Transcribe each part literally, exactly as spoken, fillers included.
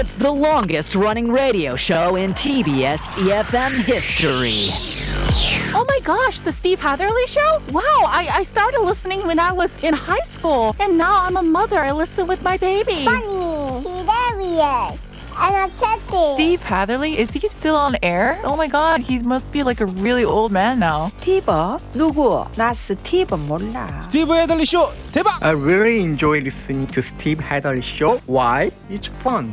It's the longest-running radio show in T B S E F M history. Oh my gosh, the Steve Hatherly show? Wow, I, I started listening when I was in high school, and now I'm a mother. I listen with my baby. Funny, hilarious. And Steve Hatherly, is he still on air? Oh my god, he must be like a really old man now. 스티브? 누구? 나 스티브 몰라. 스티브 헤들리 쇼 대박! I really enjoy listening to Steve Hatherly show. Why? It's fun.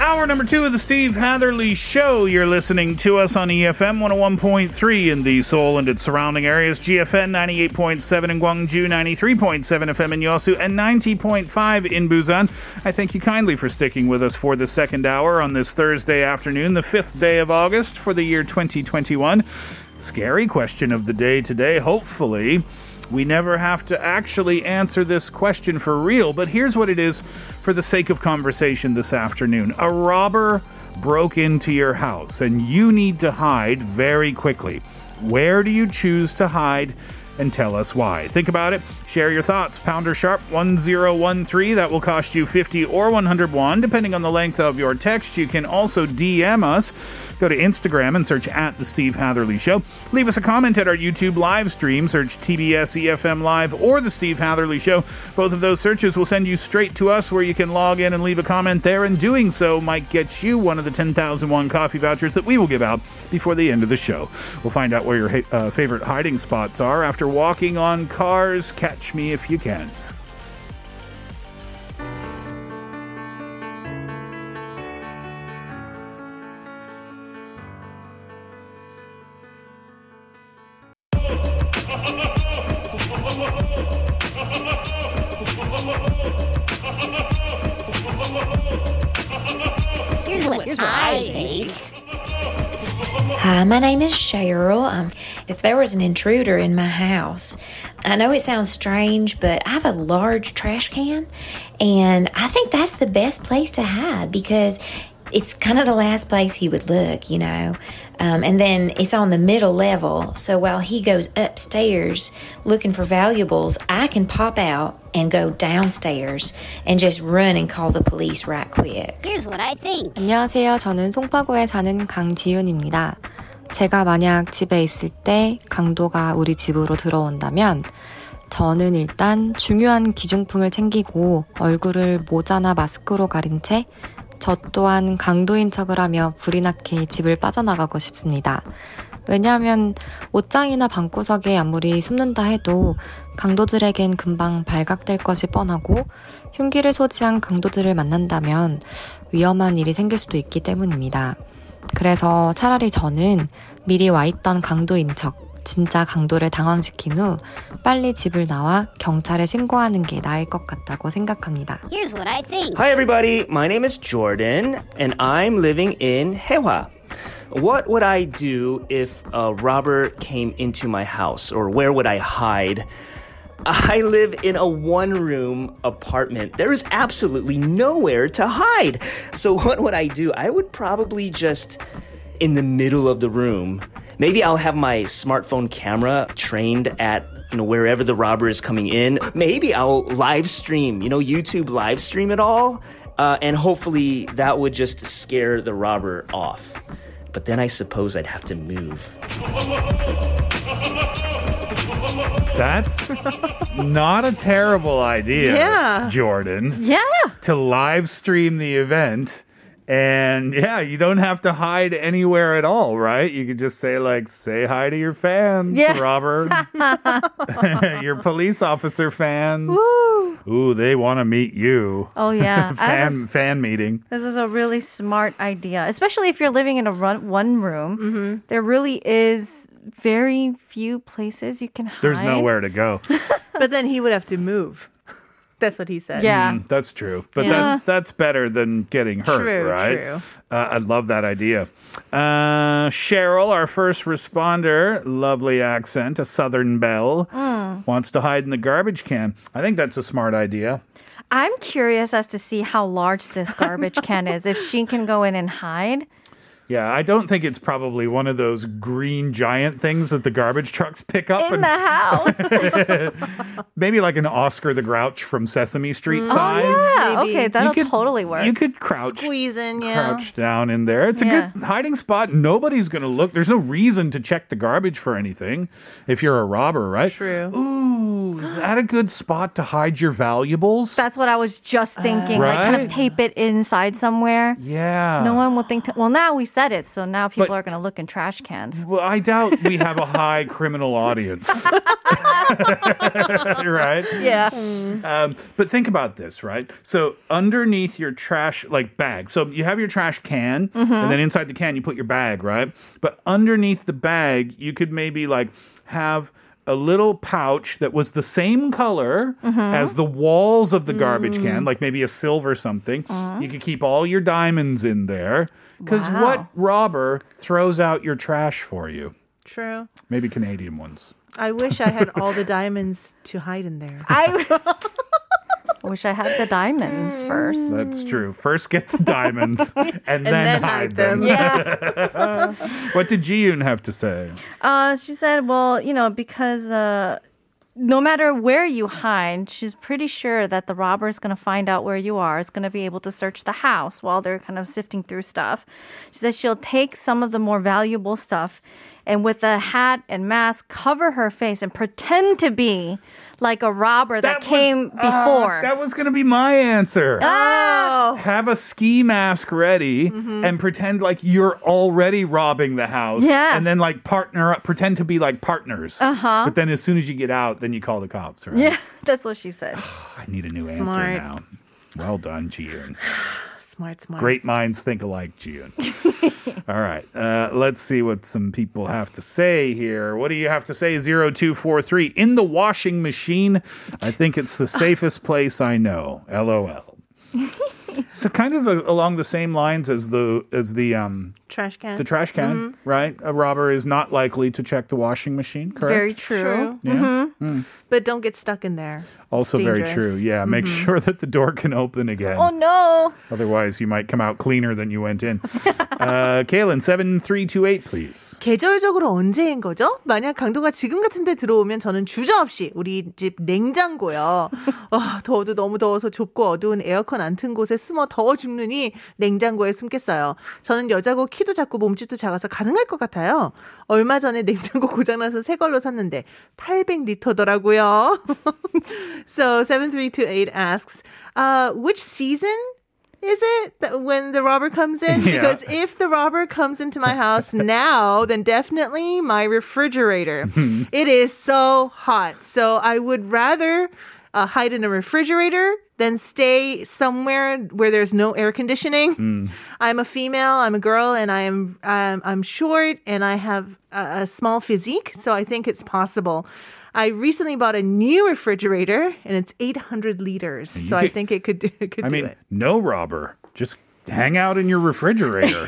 Hour number two of the Steve Hatherly show. You're listening to us on E F M one oh one point three in the Seoul and its surrounding areas, G F N ninety-eight point seven in Gwangju, ninety-three point seven F M in Yeosu, and ninety point five in Busan. I thank you kindly for sticking with us for the second hour on this Thursday afternoon, the fifth day of August for the year twenty twenty-one. Scary question of the day today. Hopefully we never have to actually answer this question for real, but here's what it is for the sake of conversation this afternoon. A robber broke into your house and you need to hide very quickly. Where do you choose to hide? And tell us why. Think about it. Share your thoughts. Pounder Sharp ten thirteen. That will cost you fifty or one hundred won, depending on the length of your text. You can also D M us. Go to Instagram and search at The Steve Hatherly Show. Leave us a comment at our YouTube live stream. Search T B S E F M Live or The Steve Hatherly Show. Both of those searches will send you straight to us where you can log in and leave a comment there. And doing so might get you one of the ten thousand won coffee vouchers that we will give out before the end of the show. We'll find out where your uh, favorite hiding spots are after walking on cars. Catch me if you can. Here's what, here's what I think. Hi, my name is Cheryl. I'm If there was an intruder in my house, I know it sounds strange, but I have a large trash can, and I think that's the best place to hide because it's kind of the last place he would look, you know. Um, and then it's on the middle level, so while he goes upstairs looking for valuables, I can pop out and go downstairs and just run and call the police right quick. Here's what I think. 안녕하세요. 저는 송파구에 사는 강지윤입니다. 제가 만약 집에 있을 때 강도가 우리 집으로 들어온다면 저는 일단 중요한 기중품을 챙기고 얼굴을 모자나 마스크로 가린 채 저 또한 강도인 척을 하며 불이 나게 집을 빠져나가고 싶습니다. 왜냐하면 옷장이나 방구석에 아무리 숨는다 해도 강도들에겐 금방 발각될 것이 뻔하고 흉기를 소지한 강도들을 만난다면 위험한 일이 생길 수도 있기 때문입니다. 그래서 차라리 저는 미리 와있던 강도인 척, 진짜 강도를 당황시킨 후 빨리 집을 나와 경찰에 신고하는 게 나을 것 같다고 생각합니다. Here's what I think. Hi everybody, my name is Jordan and I'm living in Haewa. What would I do if a robber came into my house, or where would I hide? I live in a one-room apartment. There is absolutely nowhere to hide. So what would I do? I would probably just in the middle of the room. Maybe I'll have my smartphone camera trained at, you know, wherever the robber is coming in. Maybe I'll live stream, you know, YouTube live stream it all. Uh, and hopefully that would just scare the robber off. But then I suppose I'd have to move. That's not a terrible idea, yeah. Jordan. Yeah. To live stream the event. And yeah, you don't have to hide anywhere at all, right? You could just say like, say hi to your fans, yeah. Robert. Your police officer fans. Woo. Ooh, they want to meet you. Oh, yeah. fan, was, fan meeting. This is a really smart idea, especially if you're living in a run, one room. Mm-hmm. There really is very few places you can hide. There's nowhere to go. But then he would have to move. That's what he said. Yeah. Mm, that's true. But yeah. that's that's better than getting hurt, true, right? True, true. Uh, I love that idea. Uh, Cheryl, our first responder, lovely accent, a Southern belle, mm. wants to hide in the garbage can. I think that's a smart idea. I'm curious as to see how large this garbage can is, if she can go in and hide. Yeah, I don't think it's probably one of those green giant things that the garbage trucks pick up. In and the house. Maybe like an Oscar the Grouch from Sesame Street mm. size. Oh, yeah. Maybe. Okay, that'll could, totally work. You could crouch, Squeeze in, yeah. crouch down in there. It's yeah. a good hiding spot. Nobody's going to look. There's no reason to check the garbage for anything if you're a robber, right? True. Ooh, is that a good spot to hide your valuables? That's what I was just thinking. Uh, right? Like kind of tape it inside somewhere. Yeah. No one will think, t- well, now we said it, so now people but, are going to look in trash cans. Well, I doubt we have a high criminal audience. Right? Yeah. Mm. Um, but think about this, right? So underneath your trash, like bag, so you have your trash can, mm-hmm. and then inside the can you put your bag, right? But underneath the bag, you could maybe like have a little pouch that was the same color mm-hmm. as the walls of the garbage mm. can, like maybe a silver something. Mm. You could keep all your diamonds in there. Because wow. what robber throws out your trash for you? True. Maybe Canadian ones. I wish I had all the diamonds to hide in there. I wish I had the diamonds first. That's true. First get the diamonds and, and then, then hide them. them. Yeah. What did Ji-Yoon have to say? Uh, she said, well, you know, because... Uh, no matter where you hide, she's pretty sure that the robber is going to find out where you are, is going to be able to search the house while they're kind of sifting through stuff. She says she'll take some of the more valuable stuff and with a hat and mask, cover her face and pretend to be like a robber that, that was, came before. Uh, that was going to be my answer. Oh. Have a ski mask ready mm-hmm. and pretend like you're already robbing the house. Yeah. And then like partner up, pretend to be like partners. Uh-huh. But then as soon as you get out, then you call the cops, right? Yeah, that's what she said. I need a new Smart. answer now. Well done, Ji-Yoon. Smart, smart. Great minds think alike, Ji-Yoon. All right. Uh, let's see what some people have to say here. What do you have to say? zero two four three. In the washing machine, I think it's the safest place I know. LOL. So kind of a, along the same lines as the as the um, trash can. The trash can, mm-hmm. right? A robber is not likely to check the washing machine, correct? Very true. true. Yeah. Mm-hmm. Mm. But don't get stuck in there. Also very true. Yeah, mm-hmm. make sure that the door can open again. Oh no! Otherwise, you might come out cleaner than you went in. uh, Kaylin, seven three two eight, please. 계절적으로 언제인 거죠? 만약 강도가 지금 같은데 들어오면 저는 주저없이 우리 집 냉장고요. 어, 더워도 너무 더워서 좁고 어두운 에어컨 안 튼 곳에 숨어 더워 죽느니 냉장고에 숨겠어요. 저는 여자고 키도 작고 몸집도 작아서 가능할 것 같아요. 얼마 전에 냉장고 고장나서 새 걸로 샀는데 eight hundred liters. So seven three two eight asks, uh, which season is it that when the robber comes in? Yeah. Because if the robber comes into my house now, then definitely my refrigerator. It is so hot. So I would rather uh, hide in a refrigerator then stay somewhere where there's no air conditioning. Mm. I'm a female, I'm a girl, and I am, I'm, I'm short, and I have a, a small physique, so I think it's possible. I recently bought a new refrigerator, and it's eight hundred liters, so could, I think it could do, it could I do mean, it. No robber, just hang out in your refrigerator.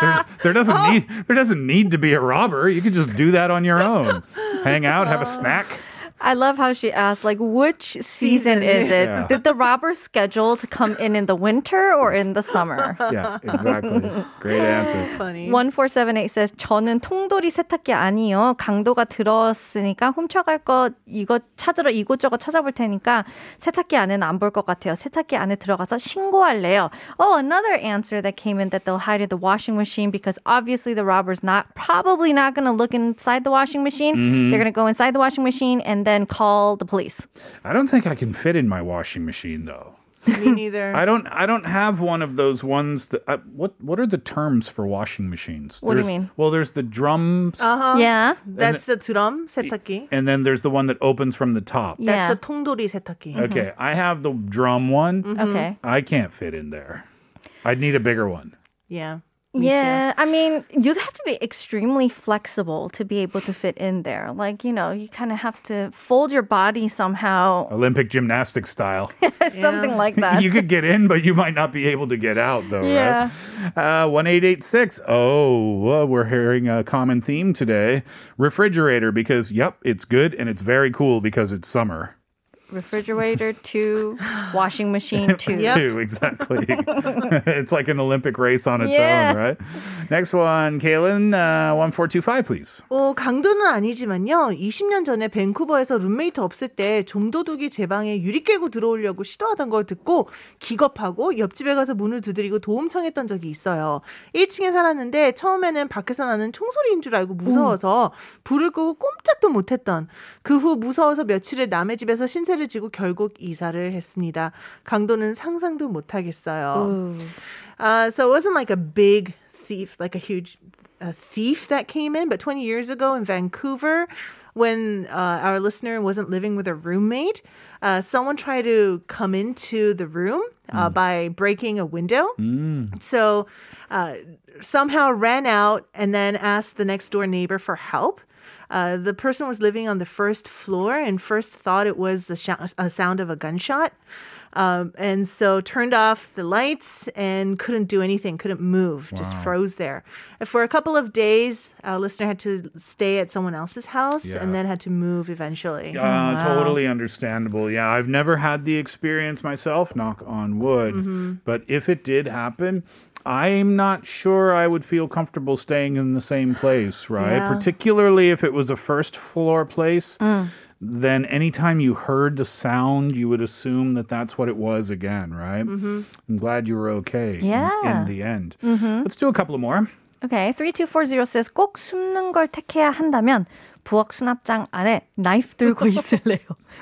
There, there doesn't oh. need there doesn't need to be a robber. You can just do that on your own. Hang out, have a snack. I love how she asked, like, which season is it? Yeah. Did the robber schedule to come in in the winter or in the summer? Yeah, exactly. Great answer. Funny. one four seven eight says, 저는 통돌이 세탁기 아니요. 강도가 들었으니까 훔쳐갈 것, 이거 찾으러 이곳저곳 찾아볼 테니까 세탁기 안에는 안 볼 것 같아요. 세탁기 안에 들어가서 신고할래요. Oh, another answer that came in that they'll hide in the washing machine because obviously the robber's not, probably not going to look inside the washing machine. Mm-hmm. They're going to go inside the washing machine and then call the police. I don't think I can fit in my washing machine though. Me neither. I don't I don't have one of those ones that I, what what are the terms for washing machines? What there's, do you mean? Well, there's the drums. Uh-huh. Yeah. That's the, the drum 세탁기. And then there's the one that opens from the top. Yeah. That's the 통돌이 세탁기. Okay, I have the drum one. Mm-hmm. Okay. I can't fit in there. I'd need a bigger one. Yeah. Me yeah, too. I mean, you'd have to be extremely flexible to be able to fit in there. Like, you know, you kind of have to fold your body somehow. Olympic gymnastics style. Something yeah. like that. You could get in, but you might not be able to get out, though, yeah. right? Uh, one eight eight six. Oh, uh, we're hearing a common theme today. Refrigerator, because, yep, it's good and it's very cool because it's summer. Refrigerator two, washing machine two. Yep. Two, exactly. It's like an Olympic race on its yeah. own, right? Next one, Kaylin, uh, one four two five, please. 어, 강도는 아니지만요. 이십 년 전에 밴쿠버에서 룸메이트 없을 때 좀도둑이 제 방에 유리 깨고 들어오려고 시도하던 걸 듣고 기겁하고 옆집에 가서 문을 두드리고 도움 청했던 적이 있어요. 일 층에 살았는데 처음에는 밖에서 나는 총소리인 줄 알고 무서워서 불을 끄고 꼼짝도 못했던, 그 후 무서워서 며칠을 남의 집에서 신세 를 지고 결국 이사를 했습니다. 강도는 상상도 못 하겠어요. Uh, so it wasn't like a big thief, like a huge a thief that came in, but twenty years ago in Vancouver, when uh, our listener wasn't living with a roommate, uh, someone tried to come into the room uh, mm. by breaking a window. Mm. So uh, somehow ran out and then asked the next door neighbor for help. Uh, the person was living on the first floor and first thought it was the sh- uh, sound of a gunshot. Um, and so turned off the lights and couldn't do anything, couldn't move, wow. just froze there. For a couple of days, our listener had to stay at someone else's house yeah. and then had to move eventually. Uh, wow. Totally understandable. Yeah, I've never had the experience myself, knock on wood. Mm-hmm. But if it did happen, I'm not sure I would feel comfortable staying in the same place, right? Yeah. Particularly if it was a first floor place. Mm. Then anytime you heard the sound, you would assume that that's what it was again, right? Mm-hmm. I'm glad you were okay yeah. in, in the end. Mm-hmm. Let's do a couple of more. Okay, three two four zero says, 꼭 숨는 걸 택해야 한다면 부엌 수납장 안에 나이프 들고 있을래요.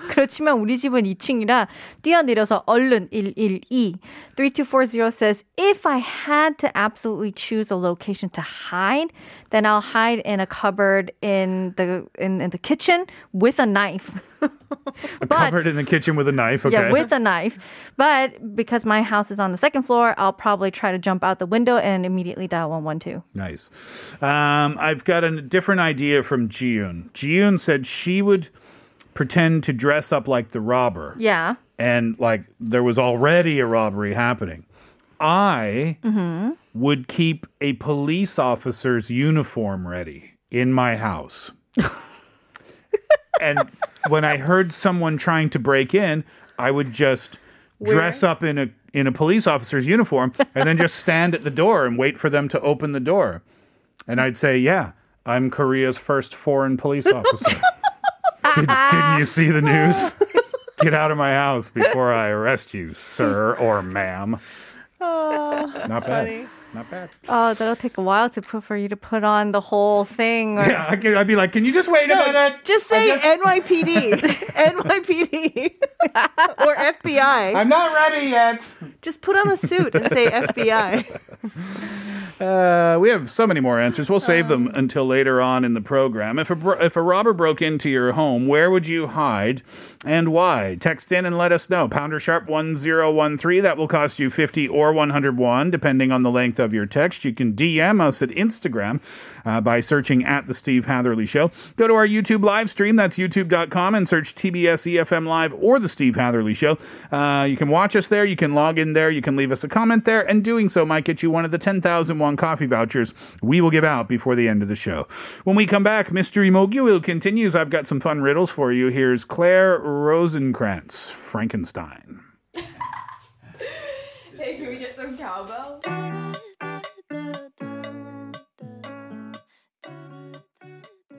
그렇지만 우리 집은 이 층이라 뛰어내려서 얼른 one one two. three two four zero says, if I had to absolutely choose a location to hide, then I'll hide in a cupboard in the in, in the kitchen with a knife. A but, cupboard in the kitchen with a knife, okay. Yeah, with a knife. But because my house is on the second floor, I'll probably try to jump out the window and immediately dial one one two. Nice. Um, I've got a different idea from Jiyoon. Jiyoon said she would pretend to dress up like the robber. Yeah. And like there was already a robbery happening. I mm-hmm. would keep a police officer's uniform ready in my house. And when I heard someone trying to break in, I would just Where? dress up in a in a police officer's uniform and then just stand at the door and wait for them to open the door. And I'd say, yeah, I'm Korea's first foreign police officer. Did, didn't you see the news? Get out of my house before I arrest you, sir or ma'am. Oh, Not bad. Funny. Not bad. Oh, that'll take a while to put for you to put on the whole thing. Or... Yeah, I'd be like, can you just wait no, a minute? Just say just... N Y P D. N Y P D. Or F B I. I'm not ready yet. Just put on a suit and say F B I. Uh, we have so many more answers. We'll save them until later on in the program. If a, bro- if a robber broke into your home, where would you hide and why? Text in and let us know. Pounder Sharp ten thirteen. That will cost you fifty or one hundred one, depending on the length of your text. You can D M us at Instagram uh, by searching at The Steve Hatherly Show. Go to our YouTube live stream. That's youtube dot com and search T B S E F M Live or The Steve Hatherly Show. Uh, you can watch us there. You can log in there. You can leave us a comment there. And doing so might get you one of the ten thousand on coffee vouchers we will give out before the end of the show. When we come back, Mystery Mogul continues. I've got some fun riddles for you. Here's Claire Rosencrantz, Frankenstein.